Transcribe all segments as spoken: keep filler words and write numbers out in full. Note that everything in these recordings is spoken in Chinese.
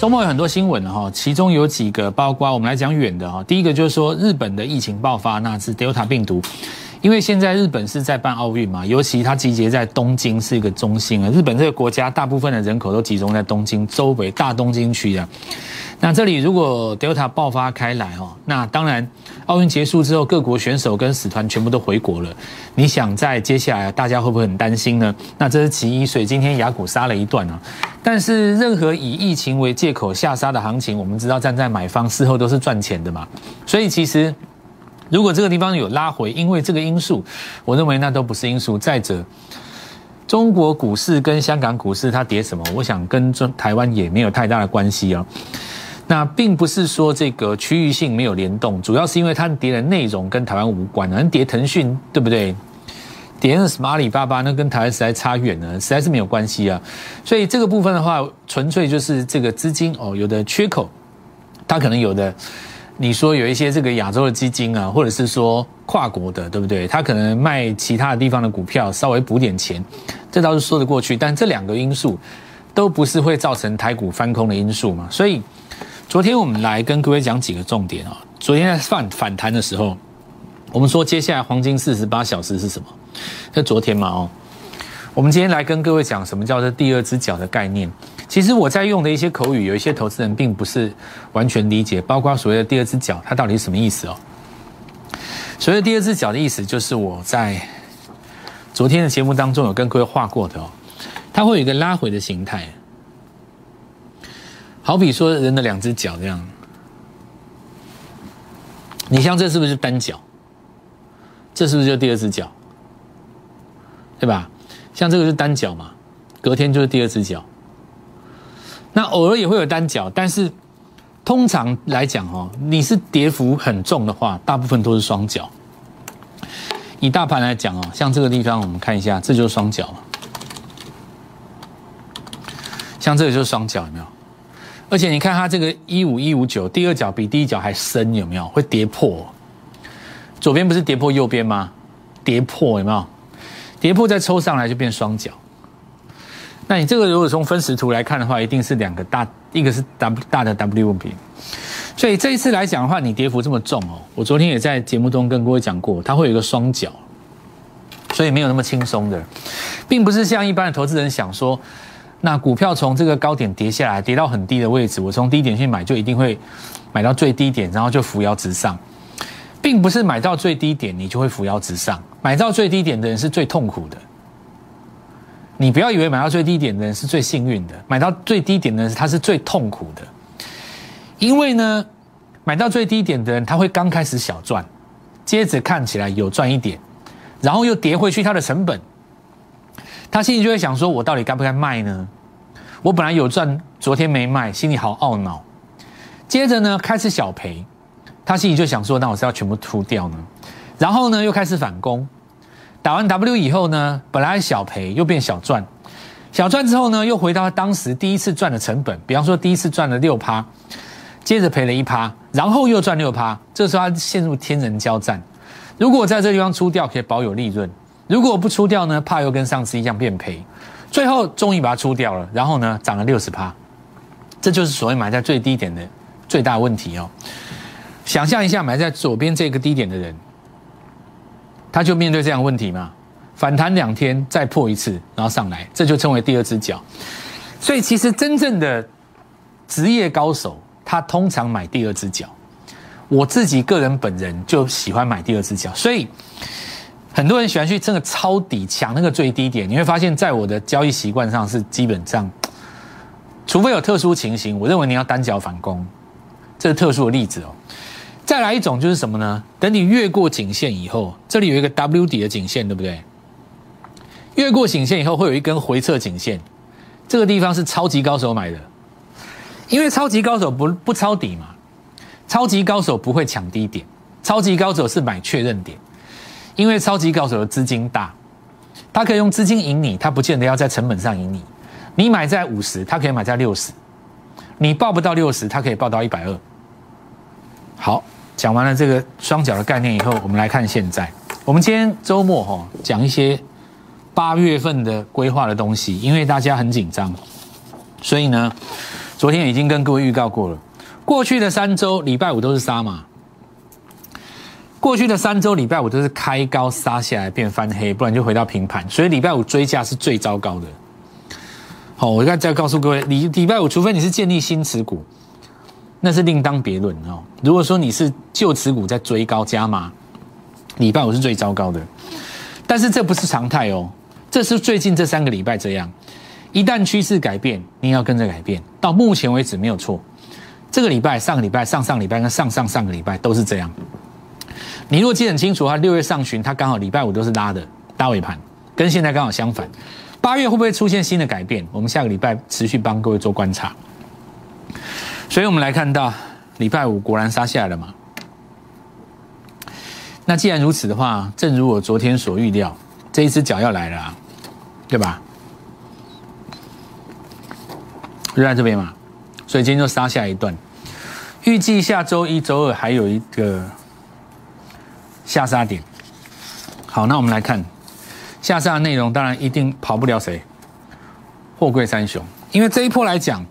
周末有很多新闻哈，其中有几个，包括我们来讲远的哈。第一个就是说，日本的疫情爆发，那是 Delta 病毒。因为现在日本是在办奥运嘛，尤其它集结在东京是一个中心啊。日本这个国家大部分的人口都集中在东京周围大东京区啊。那这里如果 Delta 爆发开来哦，那当然奥运结束之后，各国选手跟使团全部都回国了。你想在接下来大家会不会很担心呢？那这是其一，所以今天雅股杀了一段啊。但是任何以疫情为借口下杀的行情，我们知道站在买方事后都是赚钱的嘛，所以其实。如果这个地方有拉回，因为这个因素，我认为那都不是因素。再者，中国股市跟香港股市它跌什么，我想跟台湾也没有太大的关系啊。那并不是说这个区域性没有联动，主要是因为它跌的内容跟台湾无关啊，跌腾讯对不对？跌那什么阿里巴巴，那跟台湾实在差远了，实在是没有关系啊。所以这个部分的话，纯粹就是这个资金哦，有的缺口，它可能有的。你说有一些这个亚洲的基金啊，或者是说跨国的，对不对？他可能卖其他的地方的股票，稍微补点钱，这倒是说得过去。但这两个因素都不是会造成台股翻空的因素嘛。所以昨天我们来跟各位讲几个重点啊。昨天在反反弹的时候，我们说接下来黄金四十八小时是什么？这昨天嘛哦。我们今天来跟各位讲什么叫做第二只脚的概念。其实我在用的一些口语，有一些投资人并不是完全理解，包括所谓的第二只脚，它到底是什么意思哦？所谓的第二只脚的意思，就是我在昨天的节目当中有跟各位画过的哦，它会有一个拉回的形态，好比说人的两只脚这样，你像这是不是单脚？这是不是就第二只脚？对吧？像这个是单脚嘛，隔天就是第二只脚。那偶尔也会有单脚，但是通常来讲哦，你是跌幅很重的话，大部分都是双脚。以大盘来讲哦，像这个地方我们看一下，这就是双脚嘛。像这个就是双脚，有没有？而且你看它这个一五一五九，第二脚比第一脚还深，有没有？会跌破。左边不是跌破右边吗？跌破有没有？跌破再抽上来就变双脚。那你这个如果从分时图来看的话，一定是两个大，一个是 W 大的 W 平，所以这一次来讲的话，你跌幅这么重哦，我昨天也在节目中跟各位讲过，它会有一个双脚，所以没有那么轻松的，并不是像一般的投资人想说，那股票从这个高点跌下来，跌到很低的位置，我从低点去买就一定会买到最低点，然后就扶摇直上，并不是买到最低点你就会扶摇直上，买到最低点的人是最痛苦的。你不要以为买到最低点的人是最幸运的，买到最低点的人他是最痛苦的，因为呢，买到最低点的人他会刚开始小赚，接着看起来有赚一点，然后又跌回去他的成本，他心里就会想说：我到底该不该卖呢？我本来有赚，昨天没卖，心里好懊恼。接着呢，开始小赔，他心里就想说：那我是要全部吐掉呢？然后呢，又开始反攻。打完 W 以后呢，本来小赔又变小赚，小赚之后呢，又回到当时第一次赚的成本，比方说第一次赚了 百分之六， 接着赔了 百分之一， 然后又赚 百分之六， 这时候它陷入天人交战。如果在这地方出掉可以保有利润，如果不出掉呢，怕又跟上次一样变赔，最后终于把它出掉了，然后呢涨了 百分之六十， 这就是所谓买在最低点的最大问题哦。想象一下买在左边这个低点的人，他就面对这样的问题嘛，反弹两天再破一次，然后上来，这就称为第二只脚。所以其实真正的职业高手，他通常买第二只脚。我自己个人本人就喜欢买第二只脚，所以很多人喜欢去这个抄底抢那个最低点。你会发现在我的交易习惯上是基本上，除非有特殊情形，我认为你要单脚反攻，这是特殊的例子哦。再来一种就是什么呢？等你越过颈线以后，这里有一个 W 底的颈线，对不对？越过颈线以后会有一根回撤颈线，这个地方是超级高手买的，因为超级高手不不抄底嘛，超级高手不会抢低点，超级高手是买确认点，因为超级高手的资金大，他可以用资金赢你，他不见得要在成本上赢你。你买在五十，他可以买在六十，你报不到六十，他可以报到一百二十。好。讲完了这个双脚的概念以后，我们来看现在。我们今天周末哈、哦、讲一些八月份的规划的东西，因为大家很紧张，所以呢，昨天已经跟各位预告过了，过去的三周礼拜五都是杀嘛，过去的三周礼拜五都是开高杀下来变翻黑，不然就回到平盘，所以礼拜五追价是最糟糕的。好，我刚才再告诉各位，礼礼拜五除非你是建立新持股，那是另当别论哦。如果说你是旧持股在追高加码，礼拜五是最糟糕的，但是这不是常态哦，这是最近这三个礼拜这样。一旦趋势改变，你要跟着改变。到目前为止没有错，这个礼拜、上个礼拜、上上礼拜跟上上上个礼拜都是这样。你如果记得很清楚，它六月上旬它刚好礼拜五都是拉的拉尾盘，跟现在刚好相反。八月会不会出现新的改变？我们下个礼拜持续帮各位做观察。所以我们来看到礼拜五果然杀下来了嘛。那既然如此的话，正如我昨天所预料，这一只脚要来了啊，对吧？就在这边嘛，所以今天就杀下一段，预计下周一周二还有一个下杀点。好，那我们来看下杀的内容，当然一定跑不了谁，货柜三雄。因为这一波来讲，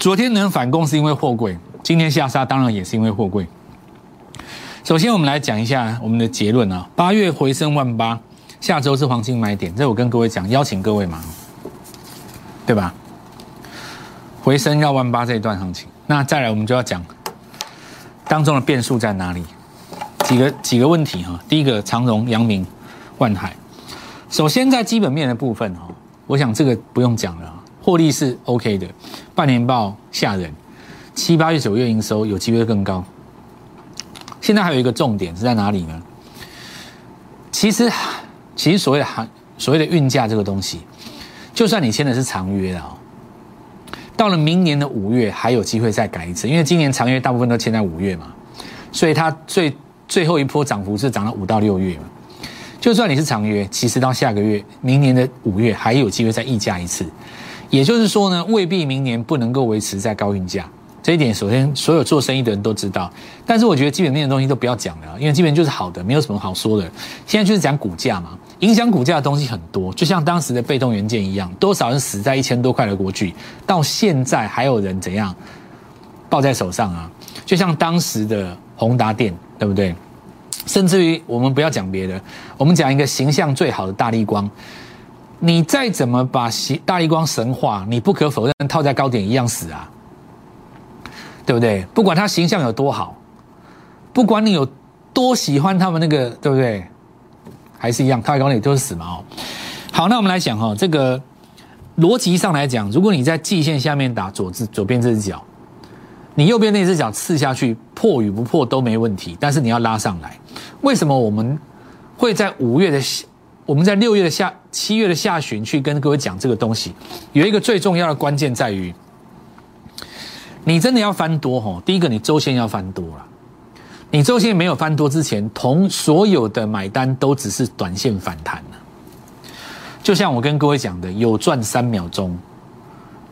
昨天能反攻是因为货柜，今天下杀当然也是因为货柜。首先我们来讲一下我们的结论啊，八月回升万八，下周是黄金买点，这我跟各位讲，邀请各位嘛，对吧？回升要万八这一段行情，那再来我们就要讲当中的变数在哪里？几个几个问题哈。第一个，长荣、阳明、万海。首先在基本面的部分哈，我想这个不用讲了，获利是 OK 的，半年报吓人，七八月九月营收有机会更高。现在还有一个重点是在哪里呢？其实其实所谓的所谓的运价这个东西，就算你签的是长约的哦。到了明年的五月还有机会再改一次，因为今年长约大部分都签在五月嘛，所以它最最后一波涨幅是涨到五到六月嘛。就算你是长约，其实到下个月明年的五月还有机会再议价一次，也就是说呢，未必明年不能够维持在高运价，这一点首先所有做生意的人都知道。但是我觉得基本面的东西都不要讲了，因为基本面就是好的，没有什么好说的。现在就是讲股价嘛，影响股价的东西很多，就像当时的被动元件一样，多少人死在一千多块的国巨，到现在还有人怎样抱在手上啊？就像当时的宏达电，对不对？甚至于我们不要讲别的，我们讲一个形象最好的大立光，你再怎么把大立光神话，你不可否认套在高点一样死啊，对不对？不管他形象有多好，不管你有多喜欢他们那个，对不对？还是一样，太高点就是死嘛哦。好，那我们来讲哈、哦，这个逻辑上来讲，如果你在季线下面打左左边这只脚，你右边那只脚刺下去，破与不破都没问题，但是你要拉上来。为什么我们会在五月的，我们在六月的下、七月的下旬去跟各位讲这个东西？有一个最重要的关键在于，你真的要翻多哈、哦，第一个你周线要翻多了。你周线没有翻多之前，同所有的买单都只是短线反弹了。就像我跟各位讲的，有赚三秒钟，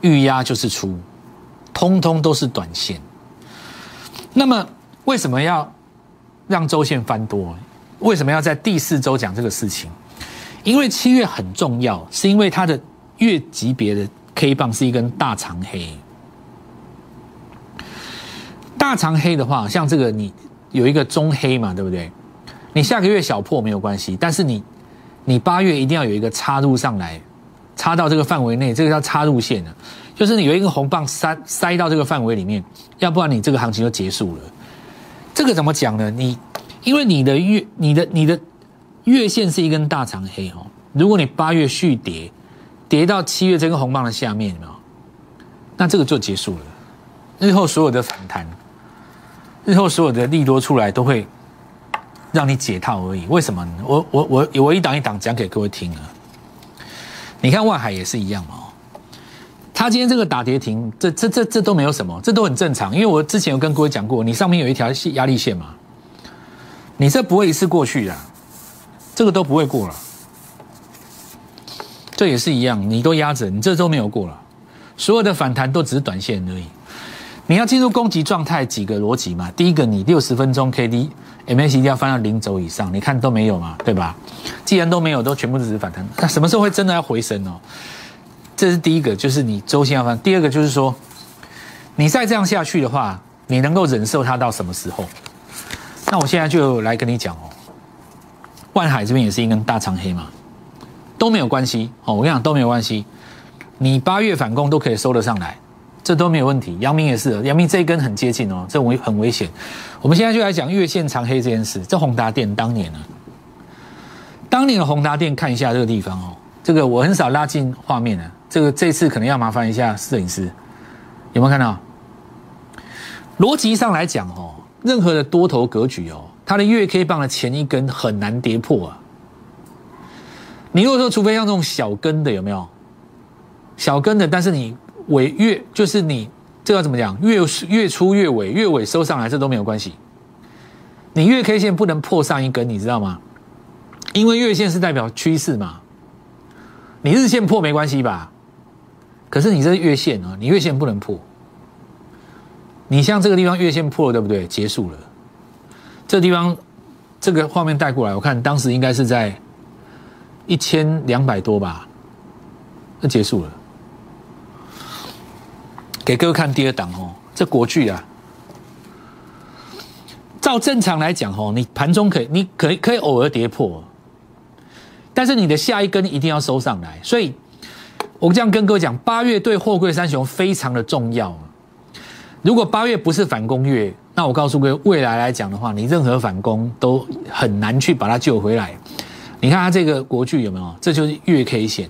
预压就是出，通通都是短线。那么为什么要让周线翻多？为什么要在第四周讲这个事情？因为七月很重要，是因为它的月级别的 K 棒是一根大长黑。大长黑的话，像这个你有一个中黑嘛，对不对？你下个月小破没有关系，但是你你八月一定要有一个插入上来，插到这个范围内，这个叫插入线啊，就是你有一个红棒塞塞到这个范围里面，要不然你这个行情就结束了。这个怎么讲呢？你因为你的月你的你的月线是一根大长黑哦，如果你八月续跌，跌到七月这根红棒的下面，有没有？那这个就结束了，日后所有的反弹。日后所有的利多出来都会让你解套而已，为什么呢？我我我我一档一档讲给各位听啊。你看万海也是一样嘛，他今天这个打跌停，这这这这都没有什么，这都很正常。因为我之前有跟各位讲过，你上面有一条压力线嘛，你这不会一次过去的，这个都不会过了，这也是一样，你都压着，你这都没有过了，所有的反弹都只是短线而已。你要进入攻击状态，几个逻辑嘛？第一个，你六十分钟 K D M A C D 要翻到零轴以上，你看都没有嘛，对吧？既然都没有，都全部只是反弹，那什么时候会真的要回升哦？这是第一个，就是你周线要翻；第二个就是说，你再这样下去的话，你能够忍受它到什么时候？那我现在就来跟你讲哦，万海这边也是一根大长黑嘛，都没有关系哦。我跟你讲都没有关系，你八月反攻都可以收得上来，这都没有问题。阳明也是，阳明这一根很接近哦，这危很危险。我们现在就来讲月线长黑这件事。这宏达电当年呢、啊，当年的宏达电看一下这个地方哦，这个我很少拉近画面啊，这个这次可能要麻烦一下摄影师，有没有看到？逻辑上来讲哦。任何的多头格局哦，它的月 K 棒的前一根很难跌破啊。你如果说，除非像这种小根的，有没有？小根的，但是你尾月就是你这要怎么讲？月月初月尾，月尾收上来，这都没有关系。你月 K 线不能破上一根，你知道吗？因为月线是代表趋势嘛。你日线破没关系吧？可是你这月线啊，你月线不能破。你像这个地方月线破了，对不对？结束了。这地方，这个画面带过来，我看当时应该是在一千两百多吧，那结束了。给各位看第二档哦，这国巨啊，照正常来讲哦，你盘中可以，你可以可以偶尔跌破，但是你的下一根一定要收上来。所以，我这样跟各位讲，八月对货柜三雄非常的重要。如果八月不是反攻月，那我告诉各位，未来来讲的话，你任何反攻都很难去把它救回来。你看它这个国巨有没有？这就是月 K 线，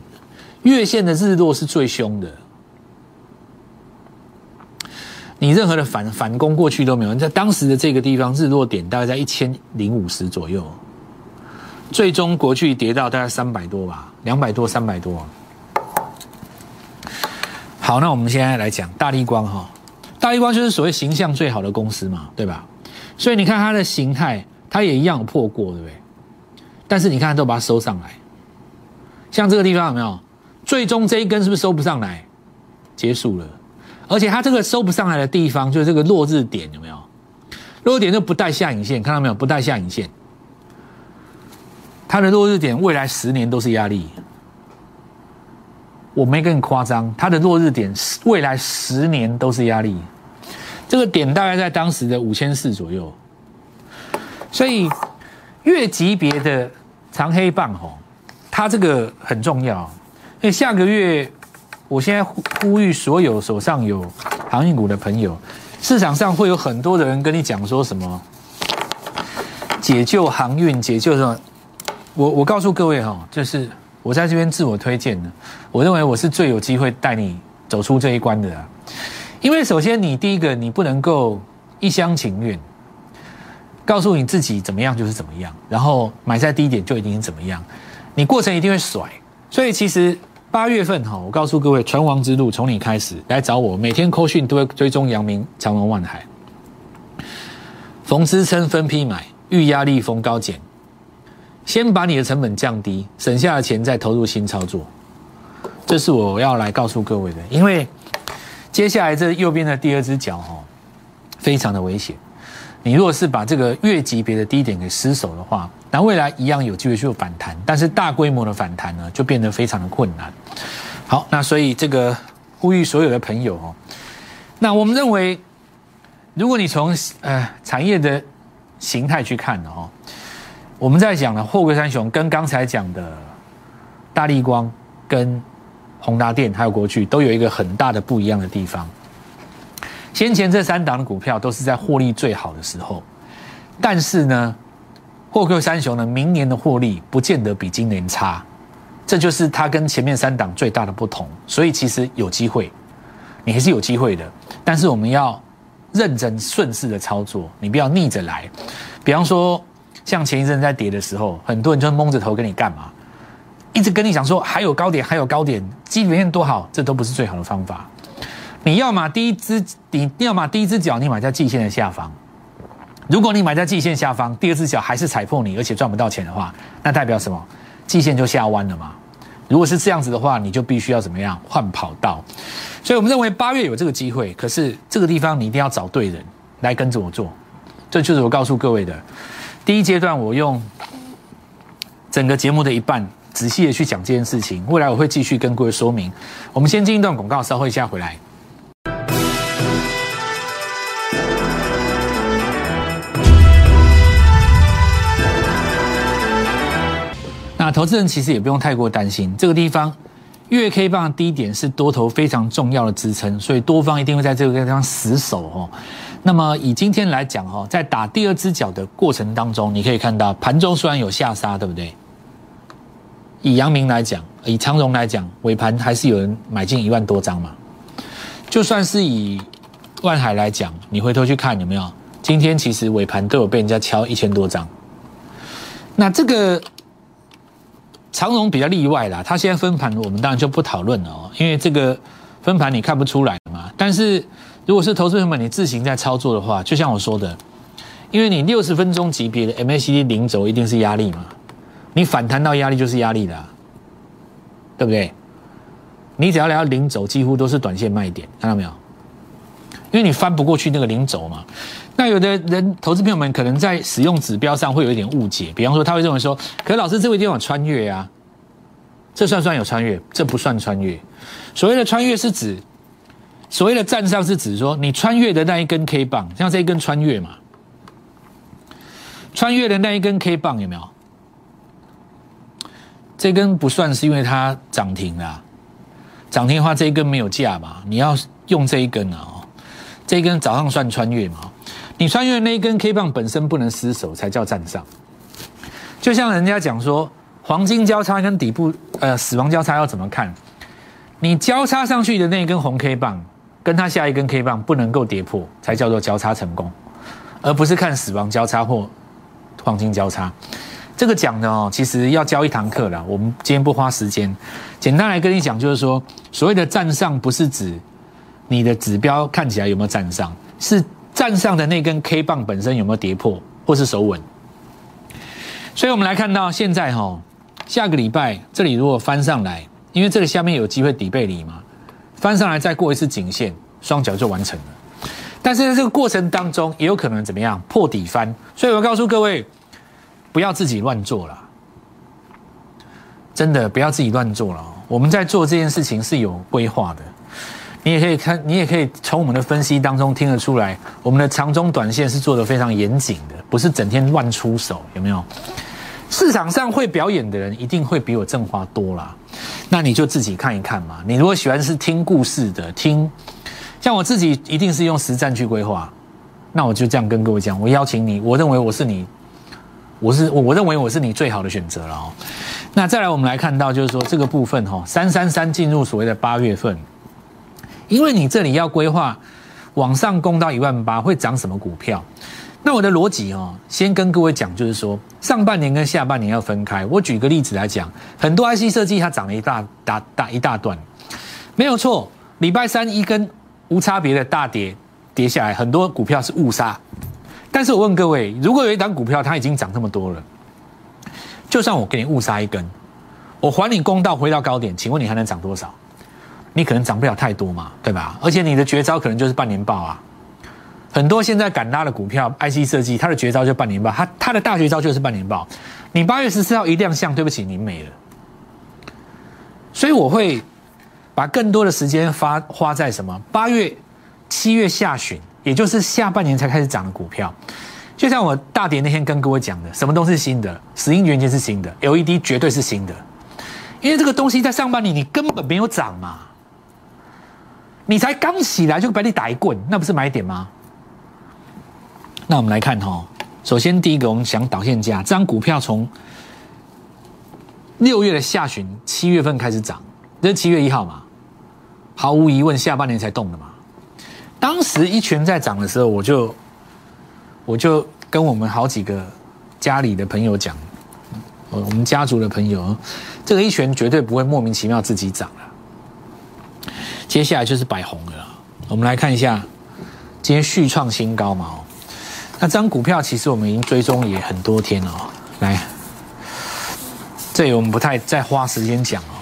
月线的日落是最凶的。你任何的反反攻过去都没有。在当时的这个地方，日落点大概在一千零五十左右，最终国巨跌到大概三百多吧，两百多，三百多。好，那我们现在来讲大立光哈。大立光就是所谓形象最好的公司嘛，对吧？所以你看它的形态，它也一样有破过，对不对？但是你看它都把它收上来，像这个地方有没有？最终这一根是不是收不上来？结束了。而且它这个收不上来的地方，就是这个落日点有没有？落日点就不带下影线，看到没有？不带下影线，它的落日点未来十年都是压力。我没跟你夸张，它的落日点未来十年都是压力。这个点大概在当时的五千四左右，所以月级别的长黑棒吼，它这个很重要。因为下个月，我现在呼吁所有手上有航运股的朋友，市场上会有很多的人跟你讲说什么解救航运，解救什么。我我告诉各位哈，就是我在这边自我推荐的，我认为我是最有机会带你走出这一关的啊。因为首先你第一个，你不能够一厢情愿，告诉你自己怎么样就是怎么样，然后买在低点就一定是怎么样，你过程一定会甩。所以其实八月份哈，我告诉各位，船王之路从你开始，来找我，每天扣讯都会追踪阳明、长荣、万海，逢支撑分批买，遇压力逢高减，先把你的成本降低，省下的钱再投入新操作，这是我要来告诉各位的，因为。接下来这右边的第二只脚哦，非常的危险。你如果是把这个月级别的低点给失守的话，那未来一样有机会去反弹，但是大规模的反弹呢，就变得非常的困难。好，那所以这个呼吁所有的朋友哦，那我们认为，如果你从呃产业的形态去看哦，我们在讲的货柜三雄跟刚才讲的大立光跟宏达电还有国巨都有一个很大的不一样的地方。先前这三档的股票都是在获利最好的时候，但是呢，货柜三雄呢，明年的获利不见得比今年差，这就是它跟前面三档最大的不同。所以其实有机会，你还是有机会的，但是我们要认真顺势的操作，你不要逆着来。比方说，像前一阵在跌的时候，很多人就蒙着头跟你干嘛？一直跟你讲说还有高点，还有高点，基本面多好，这都不是最好的方法。你要嘛第一只，你要嘛第一只脚你买在季线的下方。如果你买在季线下方，第二只脚还是踩破你，而且赚不到钱的话，那代表什么？季线就下弯了嘛。如果是这样子的话，你就必须要怎么样？换跑道。所以我们认为八月有这个机会，可是这个地方你一定要找对人来跟着我做。这就是我告诉各位的。第一阶段我用整个节目的一半。仔细的去讲这件事情，未来我会继续跟各位说明。我们先进一段广告，稍后一下回来。投资人其实也不用太过担心，这个地方月 K 棒低点是多头非常重要的支撑，所以多方一定会在这个地方死守哦。那么以今天来讲哦，在打第二只脚的过程当中，你可以看到盘中虽然有下杀，对不对？以阳明来讲，以长荣来讲，尾盘还是有人买进一万多张嘛。就算是以万海来讲，你回头去看有没有？今天其实尾盘都有被人家敲一千多张。那这个长荣比较例外啦，它现在分盘我们当然就不讨论了哦，因为这个分盘你看不出来嘛。但是如果是投资朋友们你自行在操作的话，就像我说的，因为你六十分钟级别的 M A C D 零轴一定是压力嘛，你反弹到压力就是压力啦、啊，对不对？你只要来到零轴，几乎都是短线卖点，看到没有？因为你翻不过去那个零轴嘛。那有的人投资朋友们可能在使用指标上会有一点误解，比方说他会认为说，可是老师这个地方有穿越啊，这算不算有穿越？这不算穿越。所谓的穿越是指，所谓的站上是指说你穿越的那一根 K 棒，像这一根穿越嘛，穿越的那一根 K 棒有没有？这根不算是因为它涨停啦、啊，涨停的话这一根没有价嘛，你要用这一根啊、哦，这一根早上算穿越嘛。你穿越那一根 K 棒本身不能失守，才叫站上。就像人家讲说，黄金交叉跟底部呃死亡交叉要怎么看？你交叉上去的那一根红 K 棒，跟它下一根 K 棒不能够跌破，才叫做交叉成功，而不是看死亡交叉或黄金交叉。这个讲的哦，其实要教一堂课啦，我们今天不花时间，简单来跟你讲，就是说所谓的站上，不是指你的指标看起来有没有站上，是站上的那根 K 棒本身有没有跌破或是手稳。所以我们来看到现在齁，下个礼拜这里如果翻上来，因为这里下面有机会底背离嘛，翻上来再过一次颈线，双脚就完成了。但是在这个过程当中也有可能怎么样破底翻，所以我告诉各位不要自己乱做啦，真的不要自己乱做啦，我们在做这件事情是有规划的。你也可以看，你也可以从我们的分析当中听得出来，我们的长中短线是做得非常严谨的，不是整天乱出手，有没有？市场上会表演的人一定会比我正华多啦，那你就自己看一看嘛。你如果喜欢是听故事的，听像我自己一定是用实战去规划，那我就这样跟各位讲，我邀请你，我认为我是你，我是我认为我是你最好的选择了哦。那再来我们来看到就是说这个部分哦，三三三进入所谓的八月份。因为你这里要规划往上攻到一万八会涨什么股票，那我的逻辑哦，先跟各位讲，就是说上半年跟下半年要分开。我举个例子来讲，很多 I C 设计它涨了一大大大一大段，没有错。礼拜三一根无差别的大跌跌下来，很多股票是误杀。但是我问各位，如果有一档股票它已经涨这么多了，就算我给你误杀一根，我还你公道回到高点，请问你还能涨多少？你可能涨不了太多嘛，对吧？而且你的绝招可能就是半年报啊，很多现在敢拉的股票 I C 设计，它的绝招就半年报，它它的大绝招就是半年报。你八月十四号一亮相，对不起，你没了。所以我会把更多的时间发花在什么八月七月下旬，也就是下半年才开始涨的股票。就像我大跌那天跟各位讲的，什么都是新的，石英元件是新的， L E D 绝对是新的，因为这个东西在上半年你根本没有涨嘛，你才刚起来就把你打一棍，那不是买点吗？那我们来看哦，首先第一个我们想导线价，这张股票从六月的下旬，七月份开始涨，这是七月一号嘛，毫无疑问下半年才动的嘛。当时一拳在涨的时候，我就我就跟我们好几个家里的朋友讲，我们家族的朋友，这个一拳绝对不会莫名其妙自己涨了。接下来就是百红了，我们来看一下，今天续创新高嘛哦，那张股票其实我们已经追踪也很多天了哦，来，这里我们不太再花时间讲哦。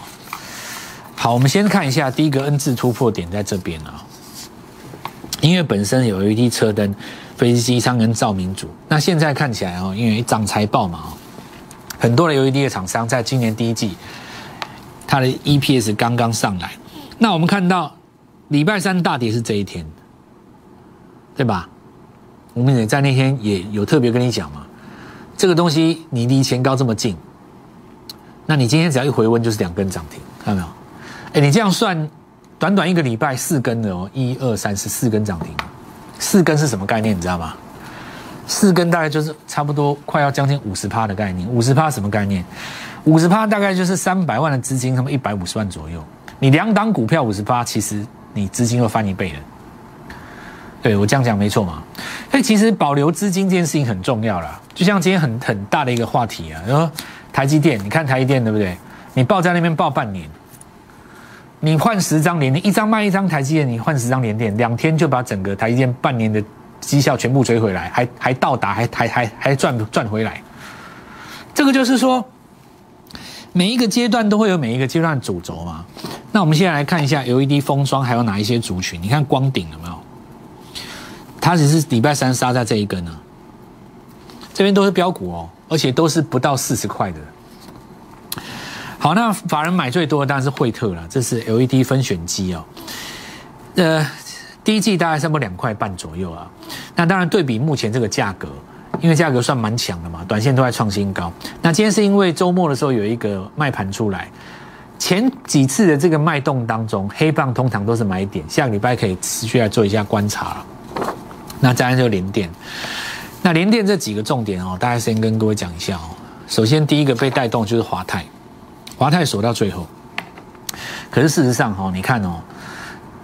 好，我们先看一下第一个 N 字突破点在这边啊，因为本身有 L E D 车灯、飞机舱跟照明组，那现在看起来哦，因为涨财报嘛哦，很多的 L E D 的厂商在今年第一季，它的 E P S 刚刚上来。那我们看到礼拜三大跌是这一天，对吧？我们也在那天也有特别跟你讲嘛，这个东西你离前高这么近，那你今天只要一回温就是两根涨停，看到没有？哎，你这样算，短短一个礼拜四根的哦，一二三四四根涨停，四根是什么概念？你知道吗？四根大概就是差不多快要将近 百分之五十 的概念， 百分之五十 什么概念？ 百分之五十 大概就是三百万的资金，他们一百五十万左右。你两档股票 百分之五十， 其实你资金会翻一倍的。对，我这样讲没错嘛？所以其实保留资金这件事情很重要啦。就像今天很很大的一个话题啊，然后台积电，你看台积电对不对？你抱在那边抱半年，你换十张联电，一张卖一张台积电，你换十张联电，两天就把整个台积电半年的绩效全部追回来，还还到达，还还还还赚赚回来。这个就是说，每一个阶段都会有每一个阶段的主轴嘛。那我们现在来看一下 L E D 封装还有哪一些族群？你看光顶有没有？它只是礼拜三杀在这一根呢、啊，这边都是标股哦，而且都是不到四十块的。好，那法人买最多的当然是惠特啦，这是 L E D 分选机哦。呃，第一季大概差不多两块半左右啊。那当然对比目前这个价格，因为价格算蛮强的嘛，短线都在创新高。那今天是因为周末的时候有一个卖盘出来。前几次的这个脉动当中，黑棒通常都是买点，下个礼拜可以持续来做一下观察。那再来就联电，那联电这几个重点哦，大概先跟各位讲一下哦。首先第一个被带动就是华泰，华泰守到最后。可是事实上哦，你看哦，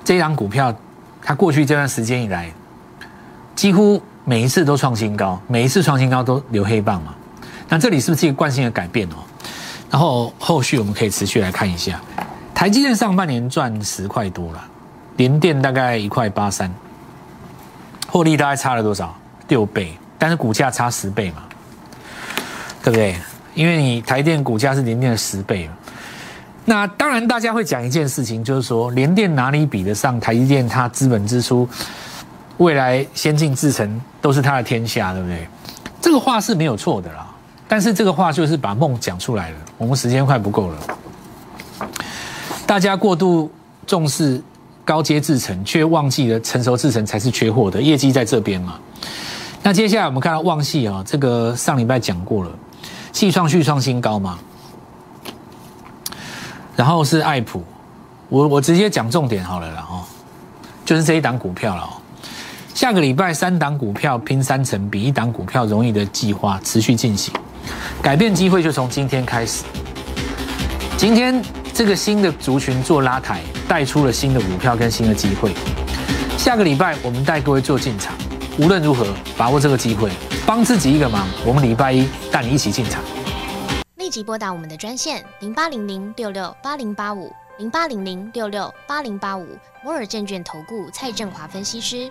这一档股票它过去这段时间以来，几乎每一次都创新高，每一次创新高都留黑棒嘛。那这里是不是一个惯性的改变哦？然后后续我们可以持续来看一下，台积电上半年赚十块多了，联电大概一块八三，获利大概差了多少？六倍，但是股价差十倍嘛，对不对？因为你台电股价是联电的十倍嘛。那当然大家会讲一件事情，就是说联电哪里比得上台积电？它资本支出、未来先进制程都是它的天下，对不对？这个话是没有错的啦。但是这个话就是把梦讲出来了，我们时间快不够了。大家过度重视高阶制程，却忘记了成熟制程才是缺货的，业绩在这边嘛。那接下来我们看到旺系啊，这个上礼拜讲过了，系创续创新高嘛。然后是爱普，我我直接讲重点好了啦哦，就是这一档股票了哦。下个礼拜三档股票拼三成，比一档股票容易的计划持续进行。改变机会就从今天开始。今天这个新的族群做拉抬，带出了新的股票跟新的机会。下个礼拜我们带各位做进场，无论如何把握这个机会，帮自己一个忙。我们礼拜一带你一起进场。立即拨打我们的专线零八零零六六八零八五零八零零六六八零八五摩尔证券投顾蔡正华分析师。